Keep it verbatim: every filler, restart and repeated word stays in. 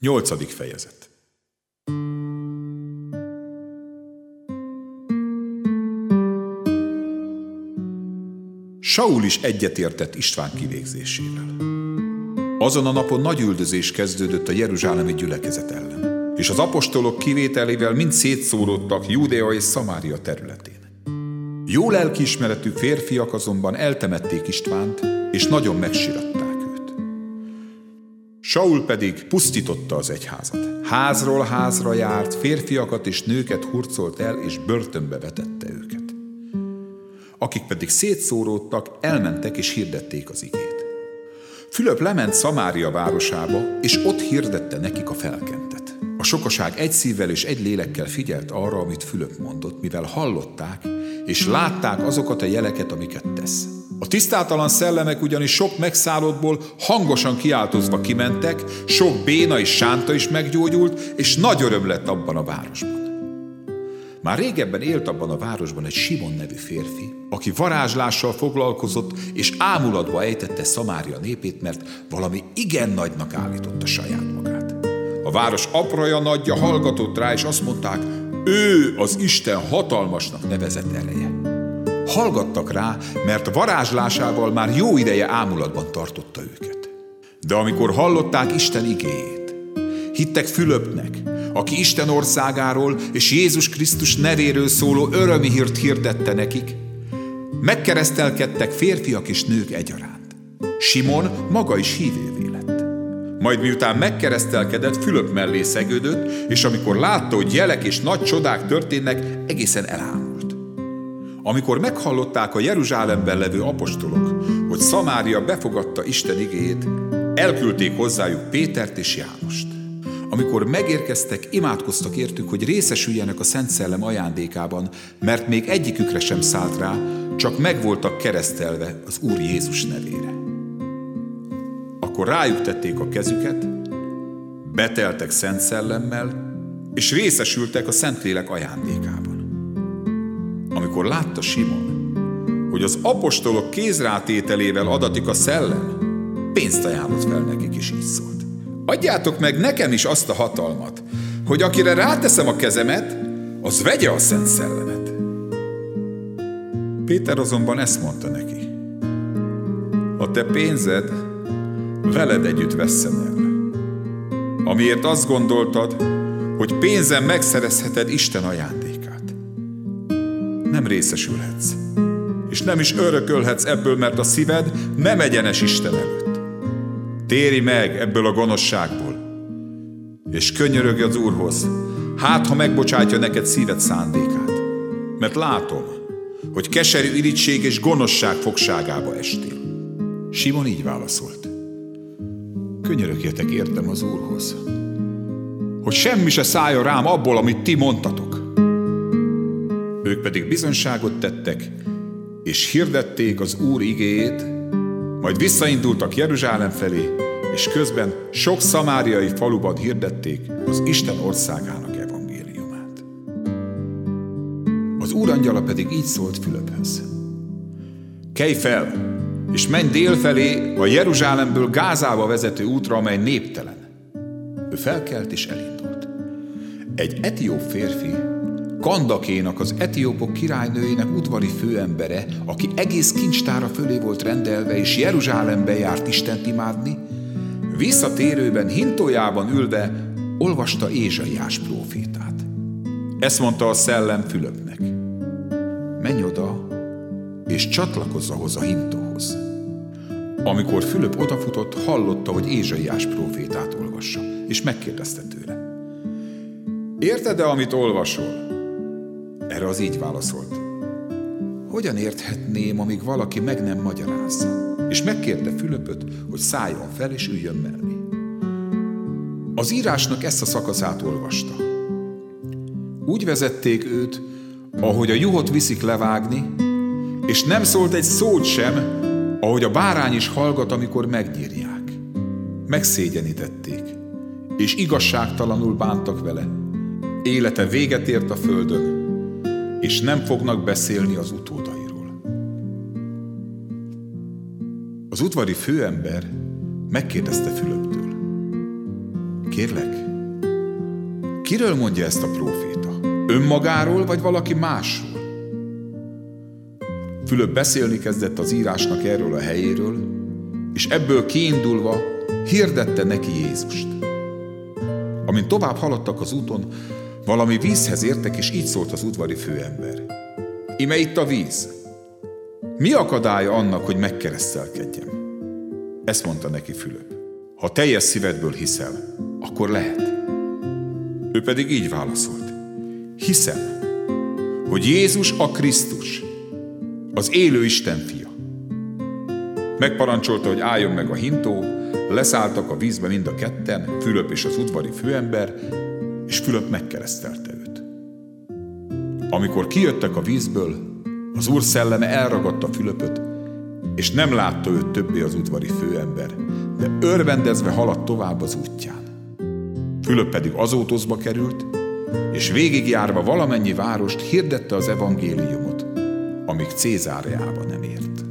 Nyolcadik fejezet. Saul is egyetértett István kivégzésével. Azon a napon nagy üldözés kezdődött a jeruzsálemi gyülekezet ellen, és az apostolok kivételével mind szétszóródtak Júdea és Szamária területén. Jó lelkiismeretű férfiak azonban eltemették Istvánt, és nagyon megsiratták őt. Saul pedig pusztította az egyházat. Házról házra járt, férfiakat és nőket hurcolt el, és börtönbe vetette őket. Akik pedig szétszóródtak, elmentek és hirdették az igét. Fülöp lement Szamária városába, és ott hirdette nekik a felkentet. A sokaság egy szívvel és egy lélekkel figyelt arra, amit Fülöp mondott, mivel hallották, és látták azokat a jeleket, amiket tesz. A tisztátalan szellemek ugyanis sok megszállottból hangosan kiáltozva kimentek, sok béna és sánta is meggyógyult, és nagy öröm lett abban a városban. Már régebben élt abban a városban egy Simon nevű férfi, aki varázslással foglalkozott, és ámulatba ejtette Szamária népét, mert valami igen nagynak állította saját magát. A város apraja nagyja hallgatott rá, és azt mondták, ő az Isten hatalmasnak nevezett ereje. Hallgattak rá, mert varázslásával már jó ideje ámulatban tartotta őket. De amikor hallották Isten igéjét, hittek Fülöpnek, aki Isten országáról és Jézus Krisztus nevéről szóló örömi hírt hirdette nekik, megkeresztelkedtek férfiak és nők egyaránt. Simon maga is hívővé lett. Majd miután megkeresztelkedett, Fülöp mellé szegődött, és amikor látta, hogy jelek és nagy csodák történnek, egészen elámult. Amikor meghallották a Jeruzsálemben levő apostolok, hogy Szamária befogadta Isten igéjét, elküldték hozzájuk Pétert és Jánost. Amikor megérkeztek, imádkoztak értük, hogy részesüljenek a Szent Szellem ajándékában, mert még egyikükre sem szállt rá, csak meg voltak keresztelve az Úr Jézus nevére. Akkor rájuk tették a kezüket, beteltek Szent Szellemmel, és részesültek a Szentlélek ajándékában. Amikor látta Simon, hogy az apostolok kézrátételével adatik a szellem, pénzt ajánlott fel nekik, és így szólt. Adjátok meg nekem is azt a hatalmat, hogy akire ráteszem a kezemet, az vegye a Szent Szellemet. Péter azonban ezt mondta neki. A te pénzed veled együtt vesszen el. Amiért azt gondoltad, hogy pénzen megszerezheted Isten ajándékát. Nem részesülhetsz, és nem is örökölhetsz ebből, mert a szíved nem egyenes Isten előtt. Térj meg ebből a gonoszságból, és könyörögj az Úrhoz, hát ha megbocsátja neked szíved szándékát. Mert látom, hogy keserű irigység és gonoszság fogságába estél. Simon így válaszolt. Könyörögjetek értem az Úrhoz, hogy semmi se szálljon rám abból, amit ti mondtatok. Ők pedig bizonyságot tettek, és hirdették az Úr igéjét, majd visszaindultak Jeruzsálem felé, és közben sok szamáriai faluban hirdették az Isten országának evangéliumát. Az Úr angyala pedig így szólt Fülöphöz. Kelj fel, és menj délfelé a Jeruzsálemből Gázába vezető útra, amely néptelen. Ő felkelt és elindult. Egy etióp férfi, Kandakénak, az etiópok királynőjének udvari főembere, aki egész kincstára fölé volt rendelve és Jeruzsálembe járt Istent imádni, visszatérőben hintójában ülve olvasta Ézsaiás prófétát. Ezt mondta a szellem Fülöpnek. Menj oda, és csatlakozz ahhoz a hintóhoz. Amikor Fülöp odafutott, hallotta, hogy Ézsaiás prófétát olvassa, és megkérdezte tőle. Érted-e, amit olvasol? Erre az így válaszolt. Hogyan érthetném, amíg valaki meg nem magyarázza? És megkérte Fülöpöt, hogy szálljon fel és üljön mellé. Az írásnak ezt a szakaszát olvasta. Úgy vezették őt, ahogy a juhot viszik levágni, és nem szólt egy szót sem, ahogy a bárány is hallgat, amikor megnyírják. Megszégyenítették, és igazságtalanul bántak vele. Élete véget ért a földön, és nem fognak beszélni az utódairól. Az udvari főember megkérdezte Fülöptől. kérlek, kiről mondja ezt a próféta? Önmagáról, vagy valaki másról? Fülöp beszélni kezdett az írásnak erről a helyéről, és ebből kiindulva hirdette neki Jézust. Amint tovább haladtak az úton, valami vízhez értek, és így szólt az udvari főember. Íme itt a víz. Mi akadálya annak, hogy megkeresztelkedjem? Ezt mondta neki Fülöp. Ha teljes szívedből hiszel, akkor lehet. Ő pedig így válaszolt. Hiszem, hogy Jézus a Krisztus, az élő Isten fia. Megparancsolta, hogy álljon meg a hintó, leszálltak a vízbe mind a ketten, Fülöp és az udvari főember, és Fülöp megkeresztelte őt. Amikor kijöttek a vízből, az Úr szelleme elragadta Fülöpöt, és nem látta őt többé az udvari főember, de örvendezve haladt tovább az útján. Fülöp pedig Azótoszba került, és végigjárva valamennyi várost hirdette az evangéliumot, amíg Cézáreába nem ért.